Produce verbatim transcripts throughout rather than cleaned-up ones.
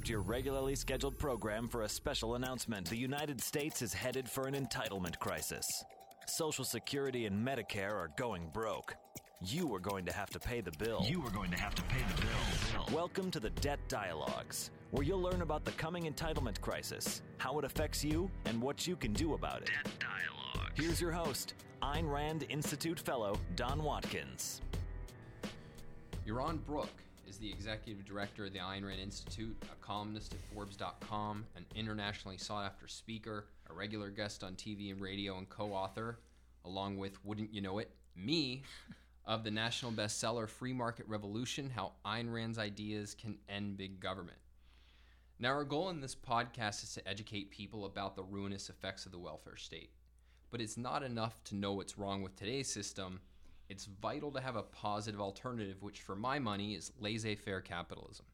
interrupt your regularly scheduled program for a special announcement. The United States is headed for an entitlement crisis. Social Security and Medicare are going broke. You are going to have to pay the bill. You are going to have to pay the bill. Welcome to the Debt Dialogues, where you'll learn about the coming entitlement crisis, how it affects you, and what you can do about it. Debt Dialogues. Here's your host, Ayn Rand Institute Fellow Don Watkins. Yaron Brook is the executive director of the Ayn Rand Institute, a columnist at Forbes dot com, an internationally sought-after speaker, a regular guest on T V and radio, and co-author, along with, wouldn't you know it, me, of the national bestseller Free Market Revolution, How Ayn Rand's Ideas Can End Big Government. Now, our goal in this podcast is to educate people about the ruinous effects of the welfare state. But it's not enough to know what's wrong with today's system. It's vital to have a positive alternative, which for my money is laissez-faire capitalism.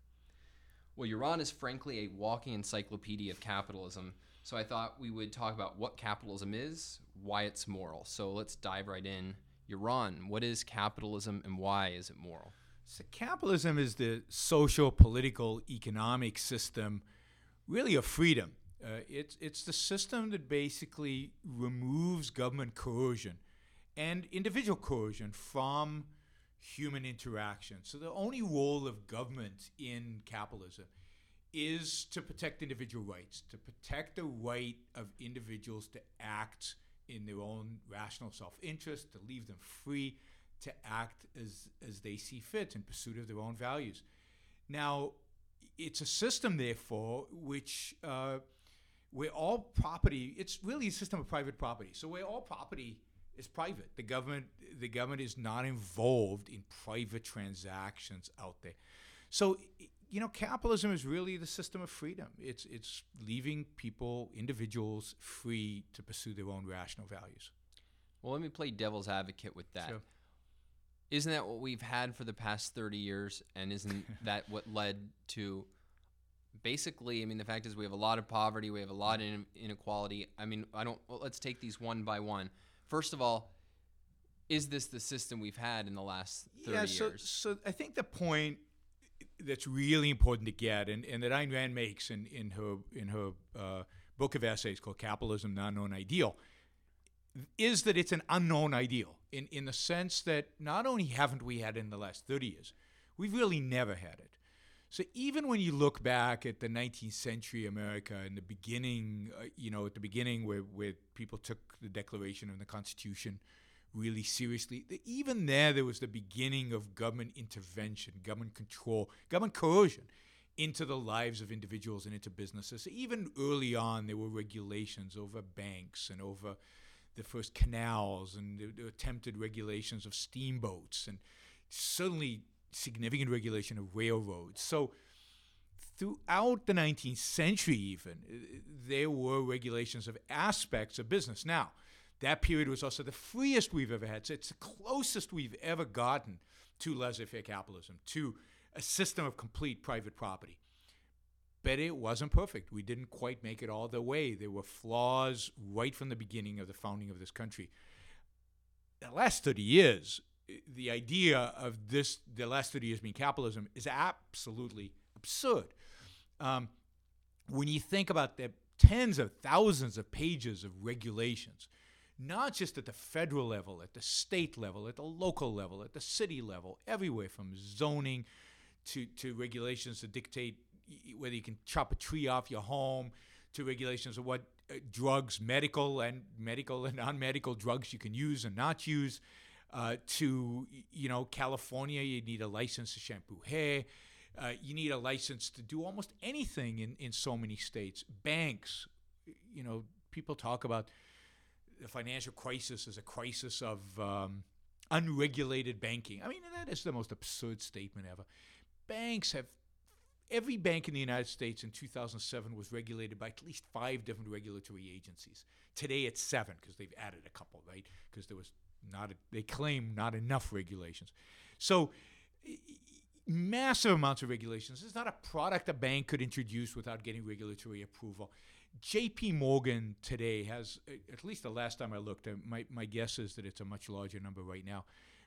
Well, Yaron is frankly a walking encyclopedia of capitalism, so I thought we would talk about what capitalism is, why it's moral. So let's dive right in. Yaron, what is capitalism and why is it moral? So capitalism is the social, political, economic system, really of freedom. Uh, it's, it's the system that basically removes government coercion and individual coercion from human interaction. So the only role of government in capitalism is to protect individual rights, to protect the right of individuals to act in their own rational self-interest, to leave them free to act as, as they see fit in pursuit of their own values. Now, it's a system, therefore, which uh, where all property, it's really a system of private property. So where all property is private. The government the government is not involved in private transactions out there. So, you know, capitalism is really the system of freedom. It's it's leaving people, individuals, free to pursue their own rational values. Well, let me play devil's advocate with that. Sure. Isn't that what we've had for the past thirty years? And isn't that what led to basically, I mean, the fact is we have a lot of poverty, we have a lot of inequality. I mean, I don't, well, let's take these one by one. First of all, is this the system we've had in the last thirty yeah, so, years? So I think the point that's really important to get, and, and that Ayn Rand makes in, in her in her uh, book of essays called Capitalism, the Unknown Ideal, is that it's an unknown ideal in, in the sense that not only haven't we had it in the last thirty years, we've really never had it. So even when you look back at the nineteenth century America and the beginning, uh, you know, at the beginning where, where people took the Declaration and the Constitution really seriously, the, even there, there was the beginning of government intervention, government control, government coercion into the lives of individuals and into businesses. So even early on, there were regulations over banks and over the first canals and the, the attempted regulations of steamboats and suddenly significant regulation of railroads. So throughout the nineteenth century even, there were regulations of aspects of business. Now, that period was also the freest we've ever had. So it's the closest we've ever gotten to laissez-faire capitalism, to a system of complete private property. But it wasn't perfect. We didn't quite make it all the way. There were flaws right from the beginning of the founding of this country. The last thirty years, the idea of this, the last thirty years being capitalism, is absolutely absurd. Um, when you think about the tens of thousands of pages of regulations, not just at the federal level, at the state level, at the local level, at the city level, everywhere from zoning to, to regulations to dictate whether you can chop a tree off your home, to regulations of what uh, drugs, medical and medical and non-medical drugs you can use and not use. Uh, to, you know, California, you need a license to shampoo hair. Uh, you need a license to do almost anything in, in so many states. Banks, you know, people talk about the financial crisis as a crisis of um, unregulated banking. I mean, that is the most absurd statement ever. Banks have, every bank in the United States in two thousand seven was regulated by at least five different regulatory agencies. Today it's seven because they've added a couple, right? Because there was Not a, they claim not enough regulations. So massive amounts of regulations. It's not a product a bank could introduce without getting regulatory approval. J P. Morgan today has, at least the last time I looked, my, my guess is that it's a much larger number right now.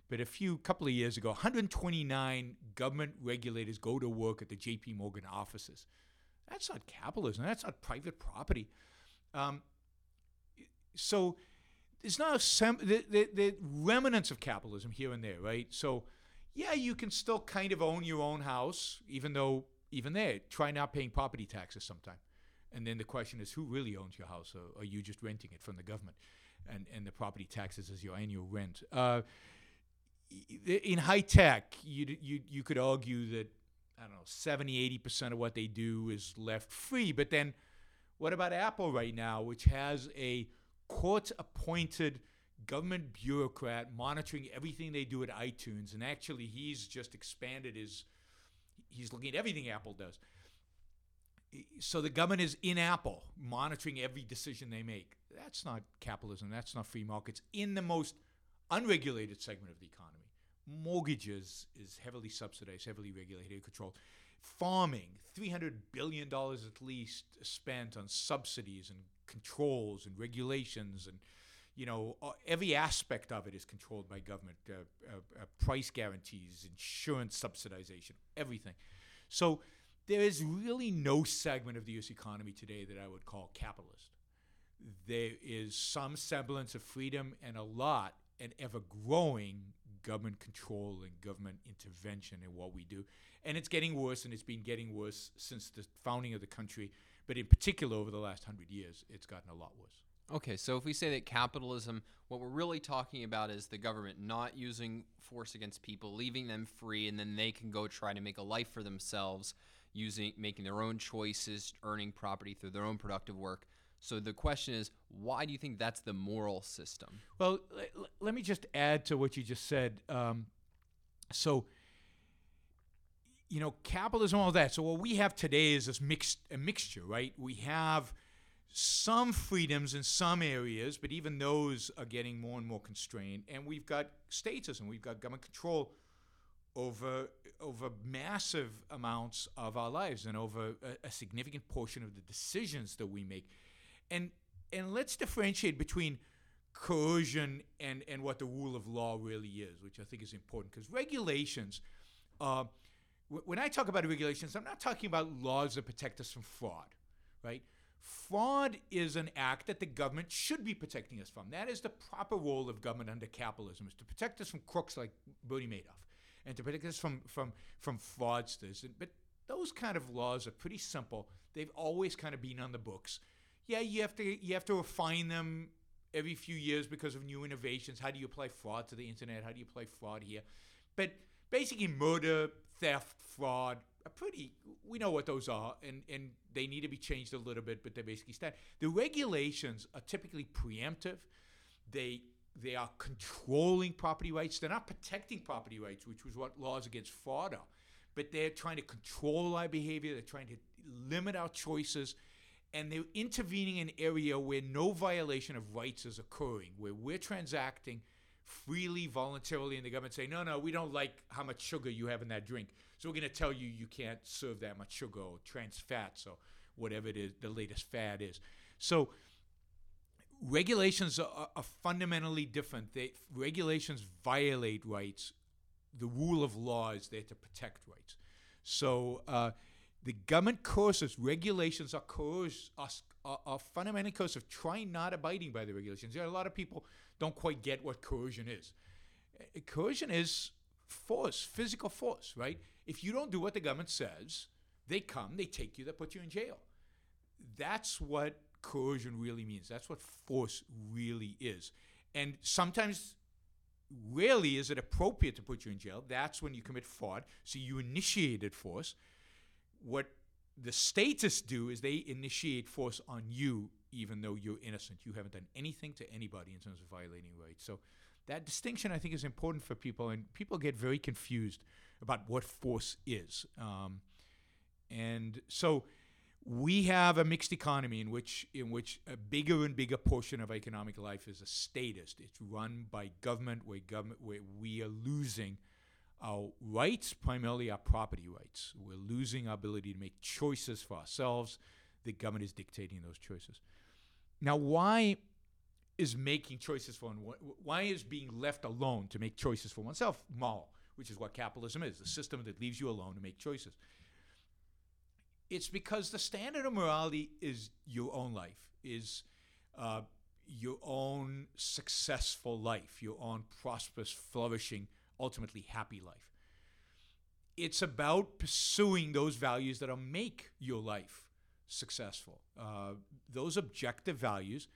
But a few couple of years ago, one hundred twenty-nine government regulators go to work at the J P. Morgan offices. That's not capitalism. That's not private property. Um, so there's not a sem- the, the, the remnants of capitalism here and there, right? So yeah, you can still kind of own your own house, even though even there, try not paying property taxes sometime. And then the question is, who really owns your house? Or are you just renting it from the government? And and the property taxes is your annual rent. Uh, in high tech, you you you could argue that, I don't know, seventy, eighty percent of what they do is left free. But then what about Apple right now, which has a court-appointed government bureaucrat monitoring everything they do at iTunes? And actually, he's just expanded his, he's looking at everything Apple does. So the government is in Apple, monitoring every decision they make. That's not capitalism. That's not free markets. In the most unregulated segment of the economy, mortgages is heavily subsidized, heavily regulated and controlled. Farming, three hundred billion dollars at least spent on subsidies and controls and regulations, and you know every aspect of it is controlled by government. Uh, uh, uh, price guarantees, insurance subsidization, everything. So there is really no segment of the U S economy today that I would call capitalist. There is some semblance of freedom and a lot and ever-growing government control and government intervention in what we do. And it's getting worse, and it's been getting worse since the founding of the country. But in particular, over the last hundred years, it's gotten a lot worse. Okay, so if we say that capitalism, what we're really talking about is the government not using force against people, leaving them free, and then they can go try to make a life for themselves, using, making their own choices, earning property through their own productive work. So the question is, why do you think that's the moral system? Well, l- let me just add to what you just said. Um, so, you know, capitalism, all that. So what we have today is this mixed a mixture, right? We have some freedoms in some areas, but even those are getting more and more constrained. And we've got statism. We've got government control over over massive amounts of our lives and over a, a significant portion of the decisions that we make. And and let's differentiate between coercion and, and what the rule of law really is, which I think is important. Because regulations, uh, w- when I talk about regulations, I'm not talking about laws that protect us from fraud, right? Fraud is an act that the government should be protecting us from. That is the proper role of government under capitalism, is to protect us from crooks like Bernie Madoff and to protect us from, from, from fraudsters. But those kind of laws are pretty simple. They've always kind of been on the books. Yeah, you have to you have to refine them every few years because of new innovations. How do you apply fraud to the internet? How do you apply fraud here? But basically murder, theft, fraud are pretty, we know what those are, and, and they need to be changed a little bit, but they're basically standard. The regulations are typically preemptive. They they are controlling property rights. They're not protecting property rights, which was what laws against fraud are, but they're trying to control our behavior. They're trying to limit our choices. And they're intervening in an area where no violation of rights is occurring, where we're transacting freely, voluntarily, and the government say, no, no, we don't like how much sugar you have in that drink, so we're going to tell you you can't serve that much sugar or trans fats or whatever it is, the latest fad is. So regulations are, are fundamentally different. They, regulations violate rights. The rule of law is there to protect rights. So uh, the government coerces, regulations are coerce, are, are fundamentally coercive. Try not abiding by the regulations. You know, a lot of people don't quite get what coercion is. Uh, coercion is force, physical force, right? If you don't do what the government says, they come, they take you, they put you in jail. That's what coercion really means. That's what force really is. And sometimes, rarely is it appropriate to put you in jail. That's when you commit fraud. So you initiated force. What the statists do is they initiate force on you, even though you're innocent. You haven't done anything to anybody in terms of violating rights. So that distinction, I think, is important for people, and people get very confused about what force is. Um, and so we have a mixed economy in which in which a bigger and bigger portion of economic life is a statist. It's run by government, where government where we are losing our rights, primarily our property rights. We're losing our ability to make choices for ourselves. The government is dictating those choices. Now, why is making choices for one, why is being left alone to make choices for oneself moral, which is what capitalism is, the system that leaves you alone to make choices? It's because the standard of morality is your own life, is uh, your own successful life, your own prosperous, flourishing, ultimately happy life. It's about pursuing those values that'll make your life successful, uh, those objective values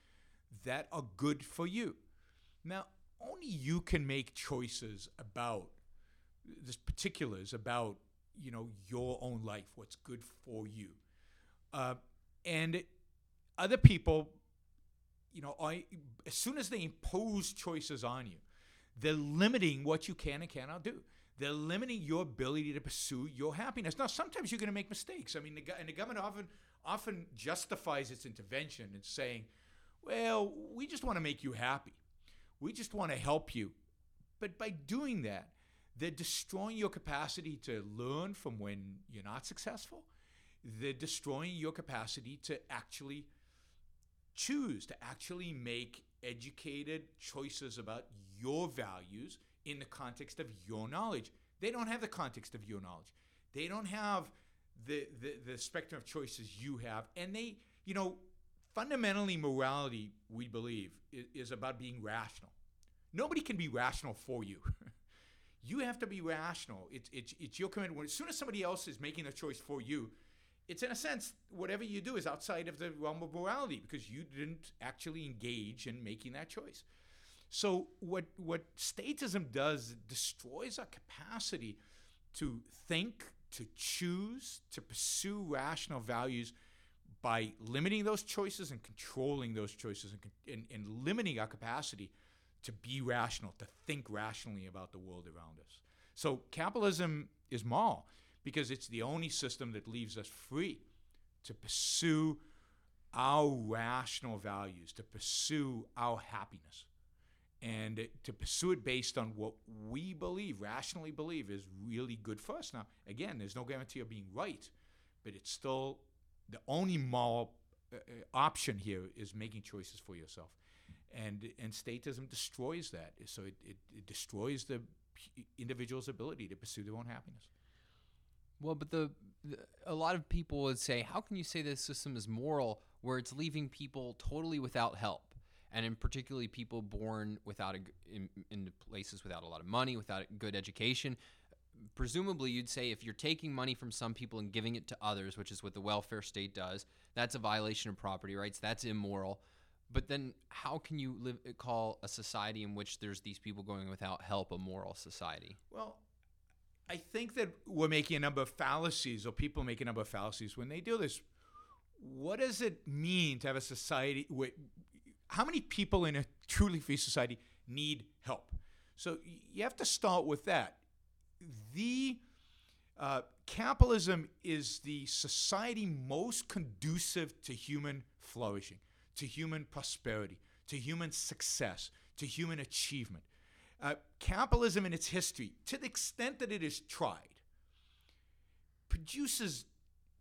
that are good for you. Now, only you can make choices about this particulars about, you know, your own life, what's good for you. Uh, and other people, you know, are, as soon as they impose choices on you, they're limiting what you can and cannot do. They're limiting your ability to pursue your happiness. Now, sometimes you're going to make mistakes. I mean, the, and the government often often justifies its intervention in saying, well, we just want to make you happy. We just want to help you. But by doing that, they're destroying your capacity to learn from when you're not successful. They're destroying your capacity to actually choose, to actually make educated choices about your values in the context of your knowledge. They don't have the context of your knowledge. They don't have the the, the spectrum of choices you have. And they, you know, fundamentally morality, we believe, is, is about being rational. Nobody can be rational for you. You have to be rational. It's it's it's your commitment. As soon as somebody else is making a choice for you, it's in a sense, whatever you do is outside of the realm of morality because you didn't actually engage in making that choice. So what what statism does, it destroys our capacity to think, to choose, to pursue rational values by limiting those choices and controlling those choices and, and, and limiting our capacity to be rational, to think rationally about the world around us. So capitalism is moral because it's the only system that leaves us free to pursue our rational values, to pursue our happiness, and to pursue it based on what we believe, rationally believe, is really good for us. Now, again, there's no guarantee of being right, but it's still the only moral uh, option here is making choices for yourself. And and statism destroys that. So it, it, it destroys the individual's ability to pursue their own happiness. Well, but the, the a lot of people would say, how can you say this system is moral where it's leaving people totally without help, and in particularly people born without a, in, in places without a lot of money, without a good education? Presumably, you'd say if you're taking money from some people and giving it to others, which is what the welfare state does, that's a violation of property rights. That's immoral. But then how can you live, call a society in which there's these people going without help a moral society? Well, I think that we're making a number of fallacies, or people make a number of fallacies when they do this. What does it mean to have a society? Where, how many people in a truly free society need help? So you have to start with that. The uh, capitalism is the society most conducive to human flourishing, to human prosperity, to human success, to human achievement. Uh, capitalism in its history, to the extent that it is tried, produces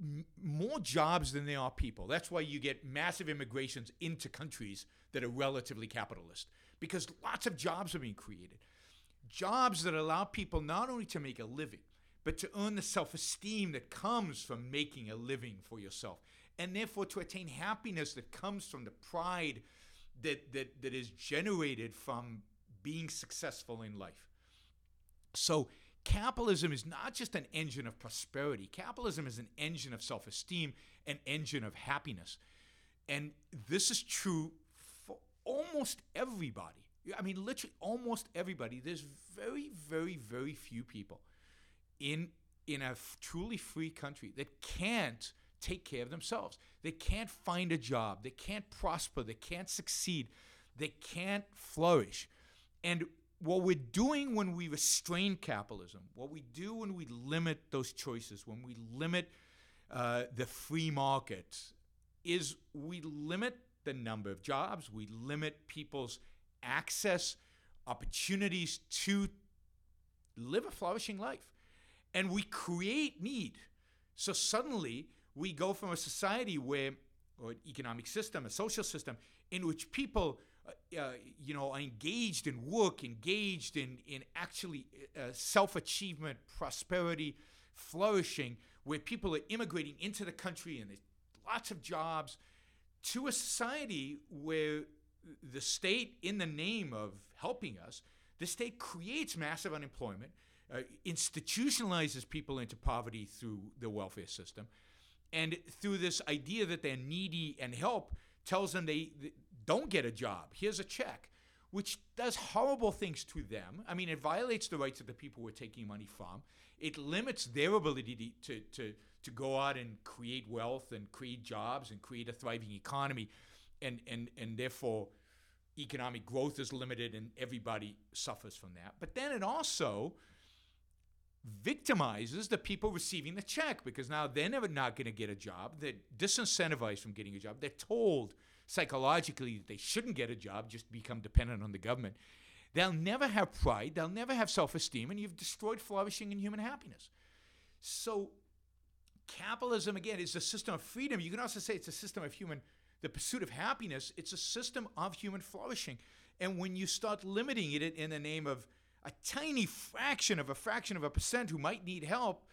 m- more jobs than there are people. That's why you get massive immigrations into countries that are relatively capitalist, because lots of jobs are being created. Jobs that allow people not only to make a living, but to earn the self-esteem that comes from making a living for yourself, and therefore to attain happiness that comes from the pride that that that is generated from being successful in life. So capitalism is not just an engine of prosperity. Capitalism is an engine of self-esteem, an engine of happiness. And this is true for almost everybody. I mean, literally almost everybody. There's very, very, very few people in in a truly free country that can't take care of themselves. They can't find a job. They can't prosper. They can't succeed. They can't flourish. And what we're doing when we restrain capitalism, what we do when we limit those choices, when we limit uh, the free market, is we limit the number of jobs. We limit people's access, opportunities to live a flourishing life. And we create need. So suddenly, we go from a society where, or an economic system, a social system, in which people, uh, you know, are engaged in work, engaged in in actually uh, self-achievement, prosperity, flourishing. where people are immigrating into the country and there's lots of jobs, to a society where the state, in the name of helping us, the state creates massive unemployment, uh, institutionalizes people into poverty through the welfare system, and through this idea that they're needy and help tells them they, they don't get a job. Here's a check, which does horrible things to them. I mean, it violates the rights of the people we're taking money from. It limits their ability to, to, to go out and create wealth and create jobs and create a thriving economy. And, and, and therefore, economic growth is limited and everybody suffers from that. But then it also victimizes the people receiving the check, because now they're never not going to get a job. They're disincentivized from getting a job. They're told psychologically that they shouldn't get a job, just become dependent on the government. They'll never have pride. They'll never have self-esteem, and you've destroyed flourishing and human happiness. So capitalism, again, is a system of freedom. You can also say it's a system of human, the pursuit of happiness. It's a system of human flourishing. And when you start limiting it in the name of a tiny fraction of a fraction of a percent who might need help,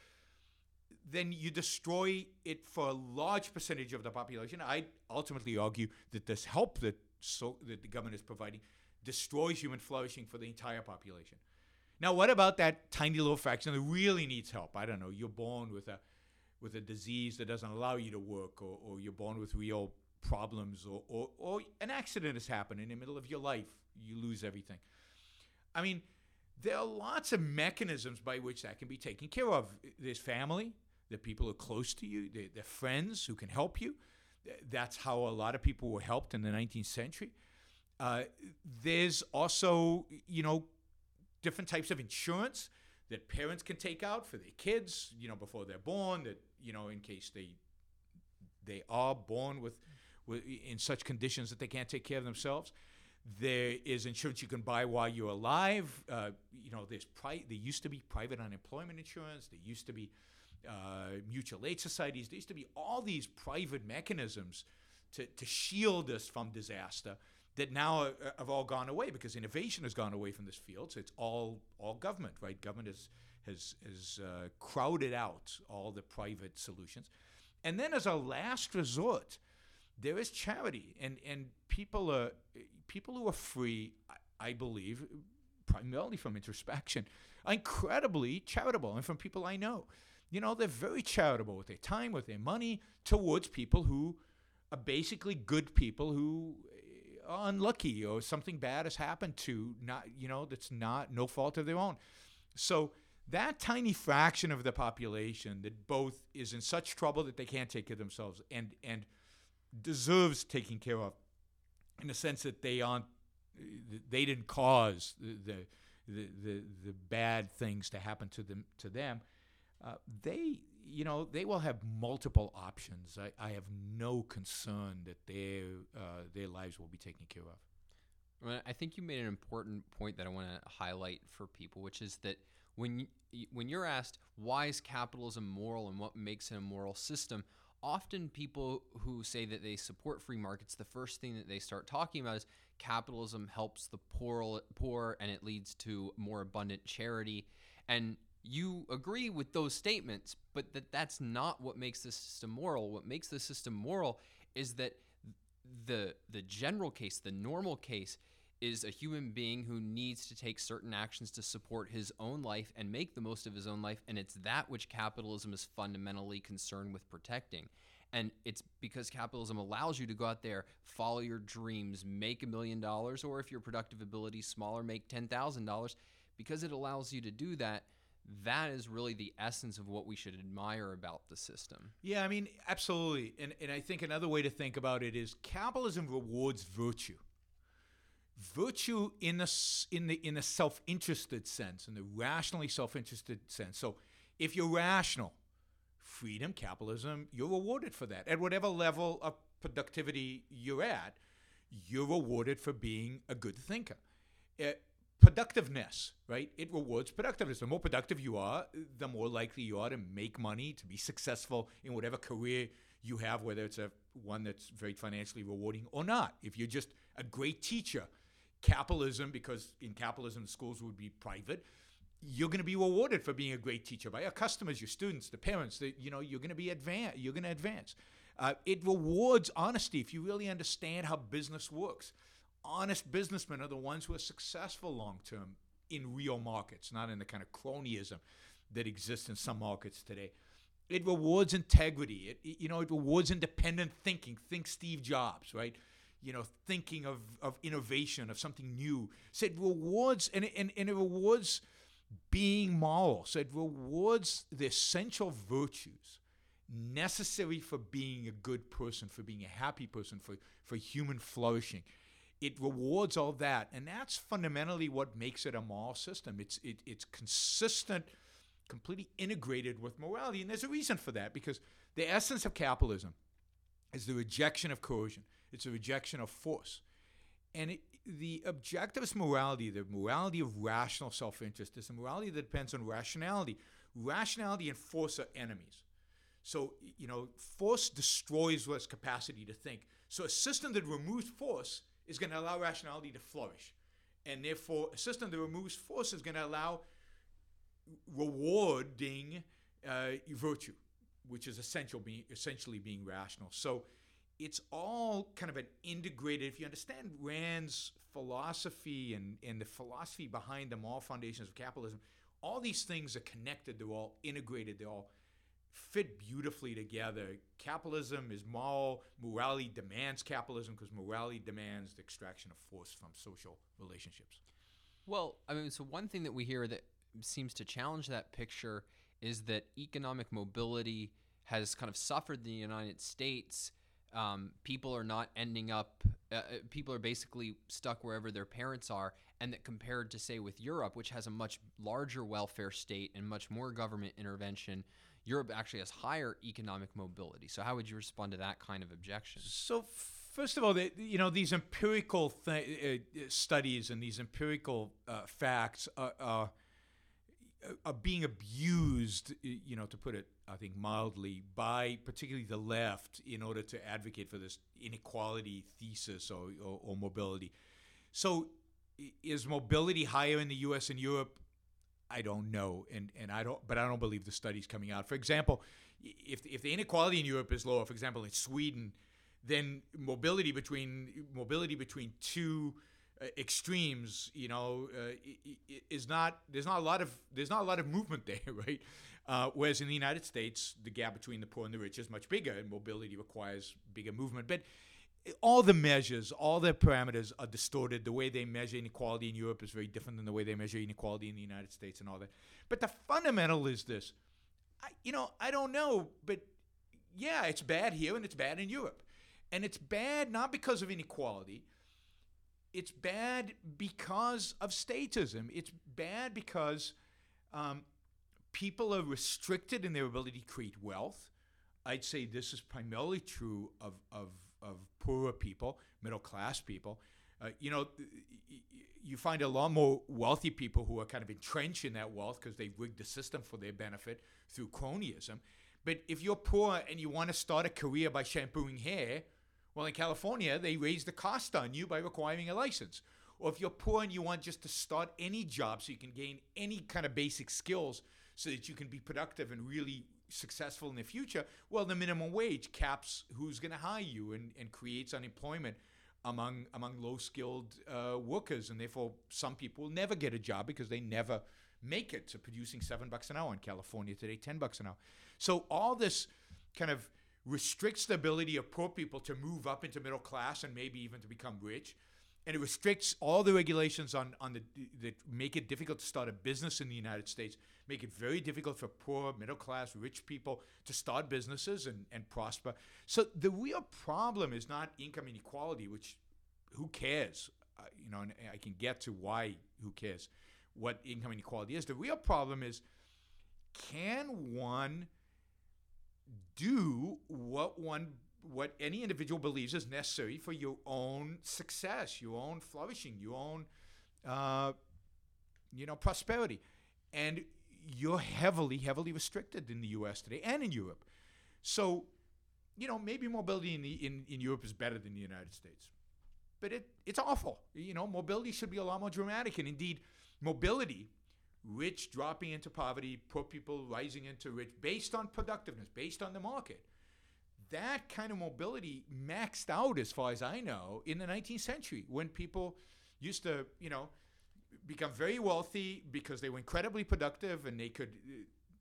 then you destroy it for a large percentage of the population. I ultimately argue that this help that, so, that the government is providing destroys human flourishing for the entire population. Now, what about that tiny little fraction that really needs help? I don't know. You're born with a with a disease that doesn't allow you to work, or, or you're born with real problems, or, or, or an accident has happened in the middle of your life. You lose everything. I mean, there are lots of mechanisms by which that can be taken care of. There's family, the people who are close to you, the, the friends who can help you. That's how a lot of people were helped in the nineteenth century. Uh, there's also, you know, different types of insurance that parents can take out for their kids, you know, before they're born, that, you know, in case they they are born with, with in such conditions that they can't take care of themselves. There is insurance you can buy while you're alive. Uh, you know, there's pri- there used to be private unemployment insurance. There used to be uh, mutual aid societies. There used to be all these private mechanisms to, to shield us from disaster that now are, have all gone away, because innovation has gone away from this field. So it's all all government, right? Government has has, has uh, crowded out all the private solutions. And then as a last resort, there is charity, and, and people are people who are free, I, I believe, primarily from introspection, are incredibly charitable, and from people I know. You know, they're very charitable with their time, with their money, towards people who are basically good people who are unlucky or something bad has happened to, not you know, that's not no fault of their own. So that tiny fraction of the population that both is in such trouble that they can't take care of themselves and and deserves taking care of, in the sense that they aren't, they didn't cause the the the, the bad things to happen to them. To them, uh, they you know they will have multiple options. I, I have no concern that their uh, their lives will be taken care of. Well, I think you made an important point that I want to highlight for people, which is that when you, when you're asked why is capitalism moral and what makes it a moral system, often people who say that they support free markets, the first thing that they start talking about is capitalism helps the poor, poor, and it leads to more abundant charity. And you agree with those statements, but that that's not what makes the system moral. What makes the system moral is that the the general case, the normal case, is a human being who needs to take certain actions to support his own life and make the most of his own life, and it's that which capitalism is fundamentally concerned with protecting. And it's because capitalism allows you to go out there, follow your dreams, make a million dollars, or if your productive ability is smaller, make ten thousand dollars. Because it allows you to do that, that is really the essence of what we should admire about the system. Yeah, I mean, absolutely. And, and I think another way to think about it is capitalism rewards virtue. Virtue in the in the in the self-interested sense, in the rationally self-interested sense. So, if you're rational, freedom, capitalism, you're rewarded for that. At whatever level of productivity you're at, you're rewarded for being a good thinker. Uh, productiveness, right? It rewards productiveness. The more productive you are, the more likely you are to make money, to be successful in whatever career you have, whether it's a one that's very financially rewarding or not. If you're just a great teacher, capitalism, because in capitalism, schools would be private, you're going to be rewarded for being a great teacher by your customers, your students, the parents. The, you know, you're going to be advance. You're going to advance. Uh, it rewards honesty if you really understand how business works. Honest businessmen are the ones who are successful long term in real markets, not in the kind of cronyism that exists in some markets today. It rewards integrity. It, you know, it rewards independent thinking. Think Steve Jobs, right? You know, thinking of of innovation, of something new. So it rewards, and it, and, and it rewards being moral. So it rewards the essential virtues necessary for being a good person, for being a happy person, for, for human flourishing. It rewards all that, and that's fundamentally what makes it a moral system. It's it, it's consistent, completely integrated with morality, and there's a reason for that, because the essence of capitalism is the rejection of coercion. It's a rejection of force. And it, the objectivist morality, the morality of rational self-interest, is a morality that depends on rationality. Rationality and force are enemies. So, you know, force destroys one's capacity to think. So a system that removes force is going to allow rationality to flourish. And therefore, a system that removes force is going to allow rewarding uh, virtue, which is essential being, essentially being rational. So it's all kind of an integrated, if you understand Rand's philosophy and, and the philosophy behind the moral foundations of capitalism, all these things are connected, they're all integrated, they all fit beautifully together. Capitalism is moral, morality demands capitalism because morality demands the extraction of force from social relationships. Well, I mean, so one thing that we hear that seems to challenge that picture is that economic mobility has kind of suffered in the United States. Um, people are not ending up, uh, people are basically stuck wherever their parents are, and that compared to, say, with Europe, which has a much larger welfare state and much more government intervention, Europe actually has higher economic mobility. So how would you respond to that kind of objection? So first of all, the, you know, these empirical th- uh, studies and these empirical uh, facts are, are, are being abused, you know, to put it, I think, mildly, by particularly the left in order to advocate for this inequality thesis or, or, or mobility. So is mobility higher in the U S and Europe? I don't know, and and I don't, but I don't believe the studies coming out. For example, if if the inequality in Europe is lower, for example, in Sweden, then mobility between mobility between two uh, extremes, you know, uh, is not there's not a lot of there's not a lot of movement there, right? Uh, whereas in the United States, the gap between the poor and the rich is much bigger, and mobility requires bigger movement. But all the measures, all the parameters are distorted. The way they measure inequality in Europe is very different than the way they measure inequality in the United States and all that. But the fundamental is this. I, you know, I don't know, but yeah, it's bad here and it's bad in Europe. And it's bad not because of inequality. It's bad because of statism. It's bad because um, people are restricted in their ability to create wealth. I'd say this is primarily true of of of poorer people, middle-class people. Uh, you know, you find a lot more wealthy people who are kind of entrenched in that wealth because they've rigged the system for their benefit through cronyism. But if you're poor and you want to start a career by shampooing hair, well, in California, they raise the cost on you by requiring a license. Or if you're poor and you want just to start any job so you can gain any kind of basic skills so that you can be productive and really successful in the future, well, the minimum wage caps who's going to hire you and, and creates unemployment among among low-skilled uh, workers, and therefore some people will never get a job because they never make it to producing seven bucks an hour in California today, ten bucks an hour. So all this kind of restricts the ability of poor people to move up into middle class and maybe even to become rich, and it restricts all the regulations on on the that make it difficult to start a business in the United States. Make it very difficult for poor, middle-class, rich people to start businesses and, and prosper. So the real problem is not income inequality, which who cares? Uh, you know, and I can get to why who cares what income inequality is. The real problem is, can one do what one what any individual believes is necessary for your own success, your own flourishing, your own uh, you know, prosperity? And you're heavily, heavily restricted in the U S today and in Europe. So, you know, maybe mobility in, the, in, in Europe is better than the United States. But it it's awful. You know, mobility should be a lot more dramatic. And indeed, mobility rich dropping into poverty, poor people rising into rich, based on productiveness, based on the market. That kind of mobility maxed out, as far as I know, in the nineteenth century, when people used to, you know, become very wealthy because they were incredibly productive, and they could,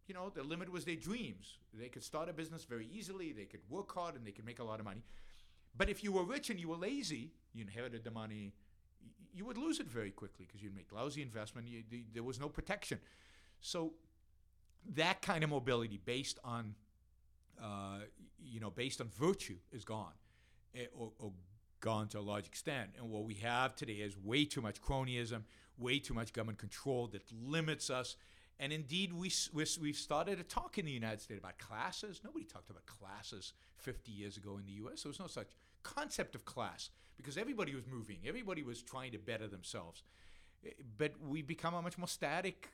you know, the limit was their dreams. They could start a business very easily, they could work hard, and they could make a lot of money. But if you were rich and you were lazy, you inherited the money, you would lose it very quickly because you'd make lousy investment. You, the, there was no protection. So that kind of mobility based on, uh, you know, based on virtue is gone, or, or gone to a large extent. And what we have today is way too much cronyism, way too much government control that limits us. And indeed, we, we, we've started a talk in the United States about classes. Nobody talked about classes fifty years ago in the U S. There was no such concept of class because everybody was moving. Everybody was trying to better themselves. But we've become a much more static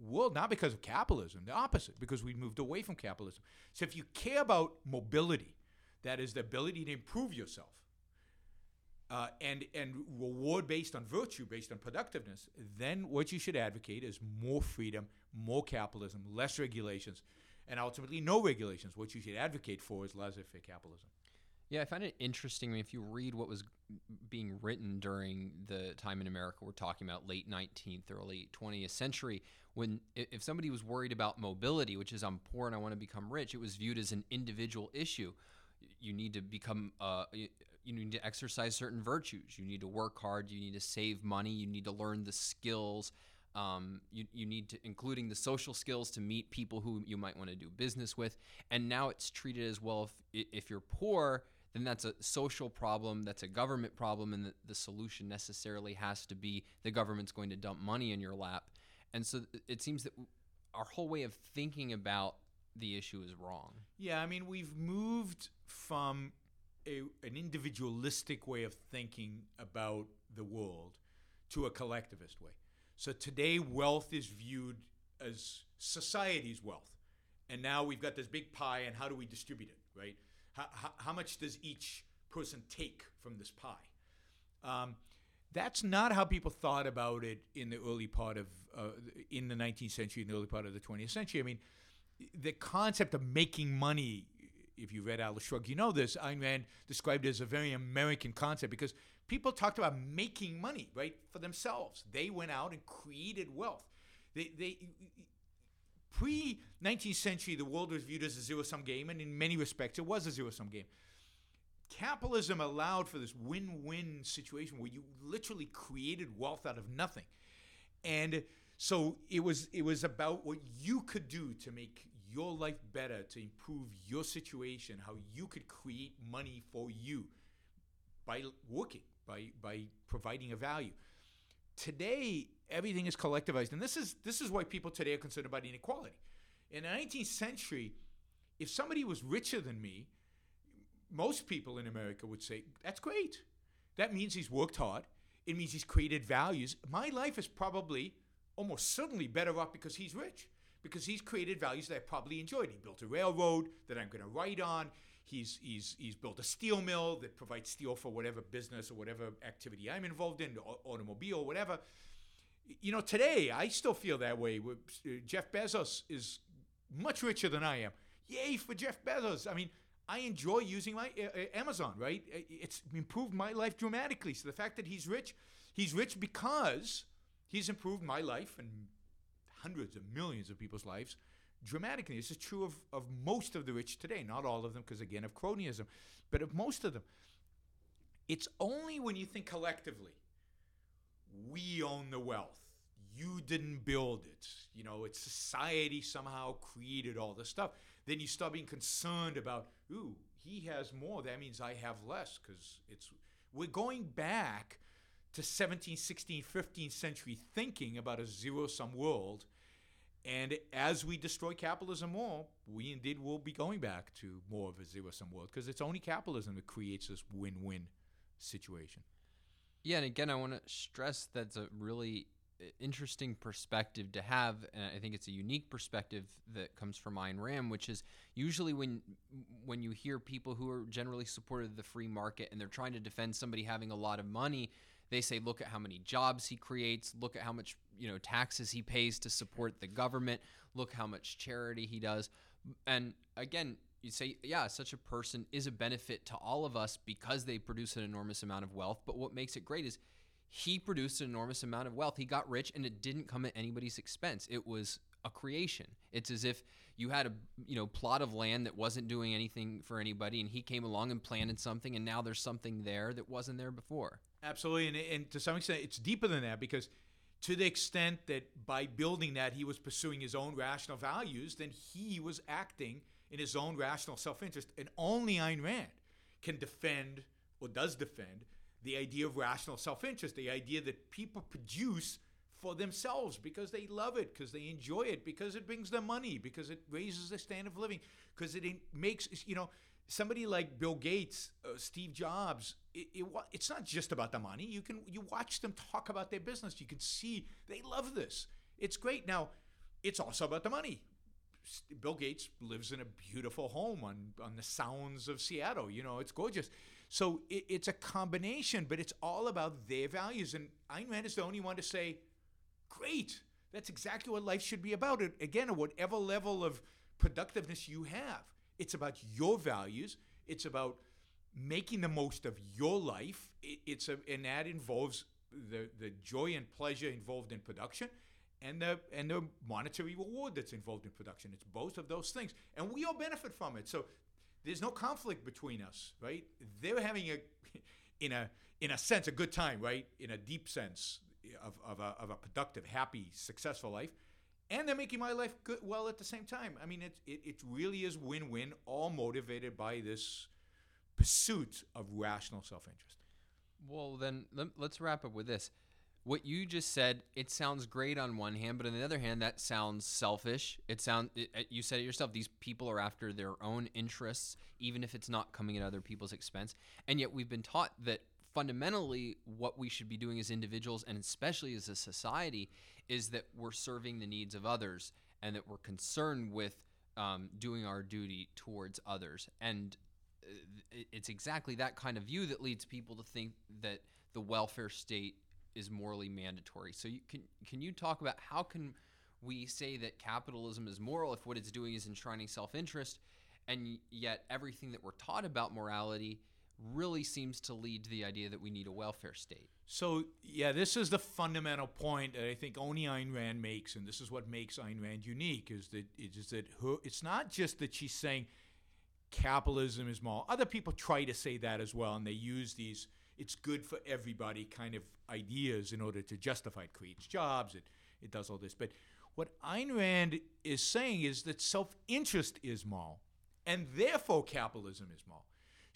world, not because of capitalism, the opposite, because we moved away from capitalism. So if you care about mobility, that is the ability to improve yourself, Uh, and and reward based on virtue, based on productiveness, then what you should advocate is more freedom, more capitalism, less regulations, and ultimately no regulations. What you should advocate for is laissez-faire capitalism. Yeah, I find it interesting. I mean, if you read what was being written during the time in America, we're talking about late nineteenth, early twentieth century, when if somebody was worried about mobility, which is I'm poor and I want to become rich, it was viewed as an individual issue. You need to become, uh, you need to exercise certain virtues. You need to work hard. You need to save money. You need to learn the skills. Um, you, you need to, including the social skills, to meet people who you might want to do business with. And now it's treated as, well, if, if you're poor, then that's a social problem. That's a government problem. And the, the solution necessarily has to be the government's going to dump money in your lap. And so it seems that our whole way of thinking about the issue is wrong. Yeah, I mean, we've moved from a, an individualistic way of thinking about the world to a collectivist way. So today, wealth is viewed as society's wealth. And now we've got this big pie, and how do we distribute it, right? How, how, how much does each person take from this pie? Um, that's not how people thought about it in the early part of, uh, in the nineteenth century, in the early part of the twentieth century. I mean, the concept of making money, if you read Atlas Shrugged, you know this, Ayn Rand described it as a very American concept because people talked about making money, right, for themselves. They went out and created wealth. They, they pre-nineteenth century, the world was viewed as a zero-sum game, and in many respects, it was a zero-sum game. Capitalism allowed for this win-win situation where you literally created wealth out of nothing. And so it was it was about what you could do to make your life better, to improve your situation, how you could create money for you by working, by by providing a value. Today, everything is collectivized. And this is this is why people today are concerned about inequality. In the nineteenth century, if somebody was richer than me, most people in America would say, that's great. That means he's worked hard. It means he's created values. My life is probably almost certainly better off because he's rich, because he's created values that I probably enjoyed. He built a railroad that I'm going to ride on. He's he's he's built a steel mill that provides steel for whatever business or whatever activity I'm involved in, automobile, whatever. You know, today, I still feel that way. Jeff Bezos is much richer than I am. Yay for Jeff Bezos. I mean, I enjoy using my uh, Amazon, right? It's improved my life dramatically. So the fact that he's rich, he's rich because he's improved my life and hundreds of millions of people's lives dramatically. This is true of, of most of the rich today, not all of them because, again, of cronyism, but of most of them. It's only when you think collectively, we own the wealth, you didn't build it, you know, it's society somehow created all this stuff, then you start being concerned about, ooh, he has more, that means I have less, because it's we're going back to seventeenth, sixteenth, fifteenth century thinking about a zero-sum world. And as we destroy capitalism more, we indeed will be going back to more of a zero-sum world because it's only capitalism that creates this win-win situation. Yeah, and again, I want to stress that's a really interesting perspective to have, and I think it's a unique perspective that comes from Ayn Rand, which is usually when when you hear people who are generally supportive of the free market and they're trying to defend somebody having a lot of money, They say, look at how many jobs he creates. Look at how much, you know, taxes he pays to support the government. Look how much charity he does. And again, you say, yeah, such a person is a benefit to all of us because they produce an enormous amount of wealth. But what makes it great is he produced an enormous amount of wealth. He got rich, and it didn't come at anybody's expense. It was a creation. It's as if you had a, you know, plot of land that wasn't doing anything for anybody, and he came along and planted something, and now there's something there that wasn't there before. Absolutely, and, and to some extent, it's deeper than that, because to the extent that by building that he was pursuing his own rational values, then he was acting in his own rational self-interest, and only Ayn Rand can defend, or does defend, the idea of rational self-interest, the idea that people produce for themselves because they love it, because they enjoy it, because it brings them money, because it raises their standard of living, because it makes, you know, somebody like Bill Gates, uh, Steve Jobs, it, it, it's not just about the money. You can, you watch them talk about their business. You can see they love this. It's great. Now, it's also about the money. Bill Gates lives in a beautiful home on, on the sounds of Seattle. You know, it's gorgeous. So it, it's a combination, but it's all about their values. And Ayn Rand is the only one to say, great. That's exactly what life should be about. It, again, at whatever level of productiveness you have, it's about your values. It's about making the most of your life. It, it's a, and that involves the, the joy and pleasure involved in production, and the and the monetary reward that's involved in production. It's both of those things, and we all benefit from it. So there's no conflict between us, right? They're having a, in a in a sense, a good time, right? In a deep sense. Of, of, a, of a productive, happy, successful life, and they're making my life good well at the same time. I mean, it, it, it really is win-win, all motivated by this pursuit of rational self-interest. Well, then let's wrap up with this. What you just said, it sounds great on one hand, but on the other hand, that sounds selfish. It sound, it, you said it yourself, these people are after their own interests, even if it's not coming at other people's expense. And yet we've been taught that fundamentally, what we should be doing as individuals, and especially as a society, is that we're serving the needs of others, and that we're concerned with um, doing our duty towards others. And it's exactly that kind of view that leads people to think that the welfare state is morally mandatory. So you can can you talk about how can we say that capitalism is moral if what it's doing is enshrining self-interest, and yet everything that we're taught about morality really seems to lead to the idea that we need a welfare state? So, yeah, this is the fundamental point that I think only Ayn Rand makes, and this is what makes Ayn Rand unique, is that, is that her, it's not just that she's saying capitalism is moral. Other people try to say that as well, and they use these it's good for everybody kind of ideas in order to justify it. Creates jobs, it, it does all this. But what Ayn Rand is saying is that self-interest is moral, and therefore capitalism is moral.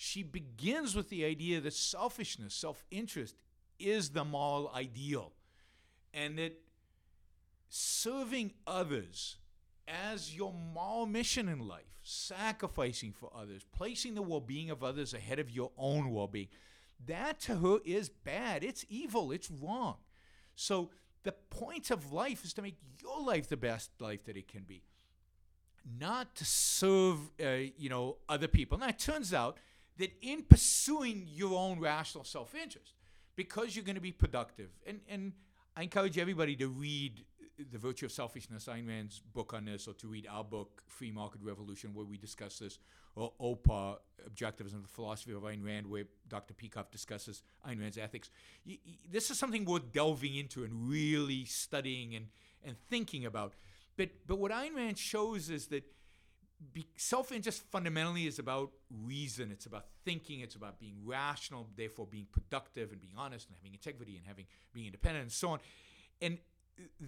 She begins with the idea that selfishness, self-interest, is the moral ideal, and that serving others as your moral mission in life, sacrificing for others, placing the well-being of others ahead of your own well-being, that to her is bad. It's evil. It's wrong. So the point of life is to make your life the best life that it can be, not to serve uh, you know, other people. Now, it turns out that in pursuing your own rational self-interest, because you're going to be productive, and, and I encourage everybody to read The Virtue of Selfishness, Ayn Rand's book on this, or to read our book, Free Market Revolution, where we discuss this, or O P A, Objectivism, the Philosophy of Ayn Rand, where Doctor Peacock discusses Ayn Rand's ethics. This is something worth delving into and really studying and, and thinking about. But, but what Ayn Rand shows is that Be, self-interest fundamentally is about reason. It's about thinking. It's about being rational, therefore being productive and being honest and having integrity and having being independent and so on. And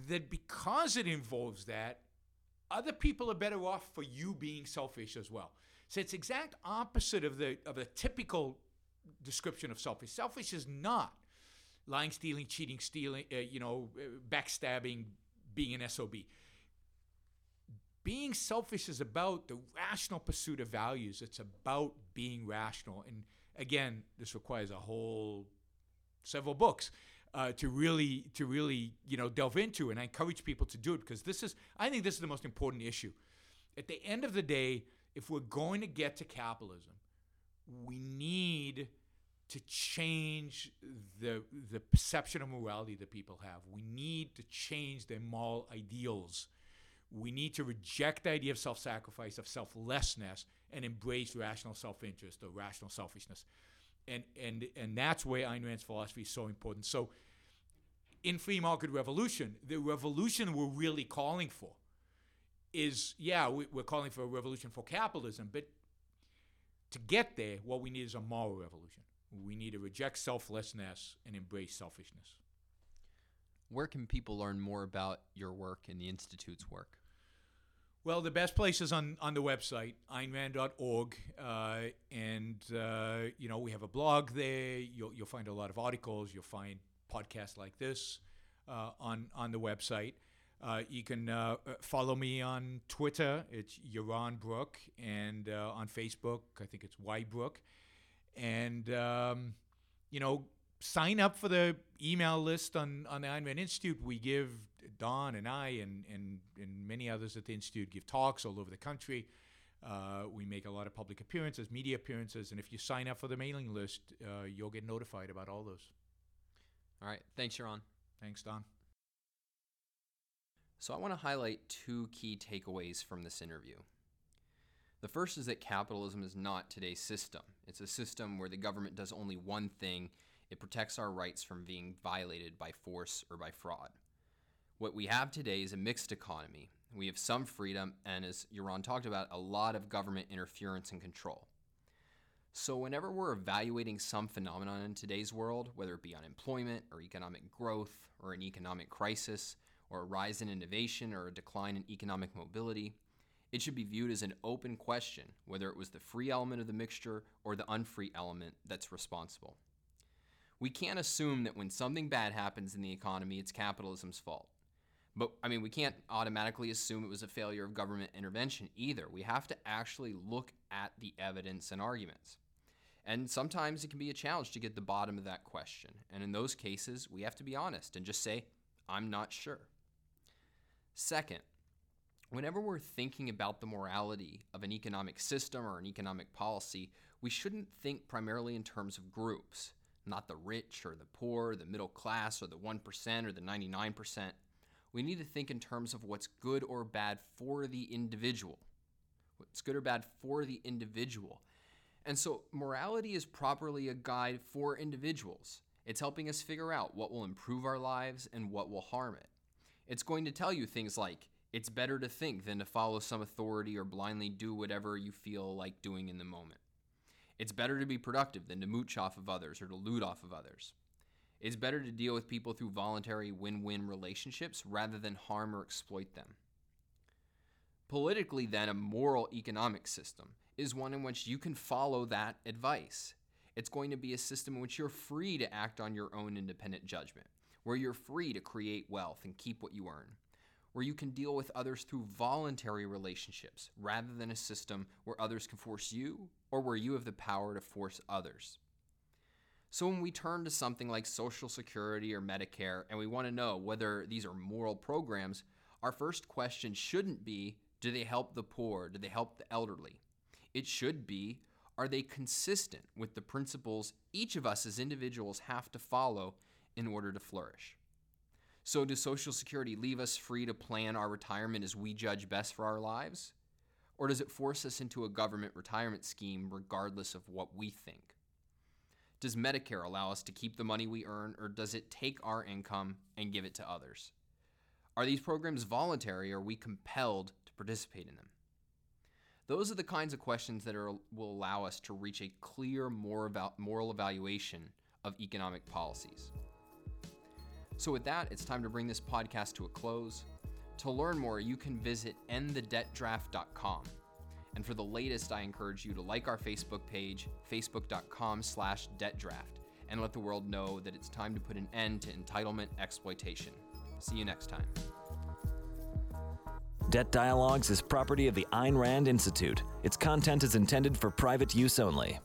that because it involves that, other people are better off for you being selfish as well. So it's exact opposite of the of the typical description of selfish. Selfish is not lying, stealing, cheating, stealing, uh, you know, backstabbing, being an S O B. Being selfish is about the rational pursuit of values. It's about being rational. And again, this requires a whole several books uh, to really to really, you know, delve into. And I encourage people to do it, because this is I think this is the most important issue. At the end of the day, if we're going to get to capitalism, we need to change the the perception of morality that people have. We need to change their moral ideals. We need to reject the idea of self-sacrifice, of selflessness, and embrace rational self-interest or rational selfishness. And and and that's where Ayn Rand's philosophy is so important. So in Free Market Revolution, the revolution we're really calling for is, yeah, we're calling for a revolution for capitalism, but to get there, what we need is a moral revolution. We need to reject selflessness and embrace selfishness. Where can people learn more about your work and the Institute's work? Well, the best place is on, on the website, ayn rand dot org. Uh, and, uh, you know, we have a blog there. You'll, you'll find a lot of articles. You'll find podcasts like this uh, on, on the website. Uh, you can uh, follow me on Twitter. It's Yaron Brook. And uh, on Facebook, I think it's Y Brook. And, um, you know, sign up for the email list on, on the Ayn Rand Institute. We give, Don and I and, and, and many others at the Institute give talks all over the country. Uh, we make a lot of public appearances, media appearances. And if you sign up for the mailing list, uh, you'll get notified about all those. All right. Thanks, Yaron. Thanks, Don. So I want to highlight two key takeaways from this interview. The first is that capitalism is not today's system. It's a system where the government does only one thing. It protects our rights from being violated by force or by fraud. What we have today is a mixed economy. We have some freedom, and as Yaron talked about, a lot of government interference and control. So whenever we're evaluating some phenomenon in today's world, whether it be unemployment or economic growth or an economic crisis or a rise in innovation or a decline in economic mobility, it should be viewed as an open question, whether it was the free element of the mixture or the unfree element that's responsible. We can't assume that when something bad happens in the economy, it's capitalism's fault. But, I mean, we can't automatically assume it was a failure of government intervention either. We have to actually look at the evidence and arguments. And sometimes it can be a challenge to get to the bottom of that question. And in those cases, we have to be honest and just say, I'm not sure. Second, whenever we're thinking about the morality of an economic system or an economic policy, we shouldn't think primarily in terms of groups, not the rich or the poor, the middle class or the one percent or the ninety-nine percent. We need to think in terms of what's good or bad for the individual. What's good or bad for the individual. And so morality is properly a guide for individuals. It's helping us figure out what will improve our lives and what will harm it. It's going to tell you things like, it's better to think than to follow some authority or blindly do whatever you feel like doing in the moment. It's better to be productive than to mooch off of others or to loot off of others. It's better to deal with people through voluntary win-win relationships rather than harm or exploit them. Politically, then, a moral economic system is one in which you can follow that advice. It's going to be a system in which you're free to act on your own independent judgment, where you're free to create wealth and keep what you earn, where you can deal with others through voluntary relationships rather than a system where others can force you or where you have the power to force others. So when we turn to something like Social Security or Medicare and we want to know whether these are moral programs, our first question shouldn't be, do they help the poor? Do they help the elderly? It should be, are they consistent with the principles each of us as individuals have to follow in order to flourish? So does Social Security leave us free to plan our retirement as we judge best for our lives? Or does it force us into a government retirement scheme regardless of what we think? Does Medicare allow us to keep the money we earn, or does it take our income and give it to others? Are these programs voluntary, or are we compelled to participate in them? Those are the kinds of questions that are, will allow us to reach a clear moral evaluation of economic policies. So with that, it's time to bring this podcast to a close. To learn more, you can visit end the debt draft dot com. And for the latest, I encourage you to like our Facebook page, facebook dot com slash debt draft, and let the world know that it's time to put an end to entitlement exploitation. See you next time. Debt Dialogues is property of the Ayn Rand Institute. Its content is intended for private use only.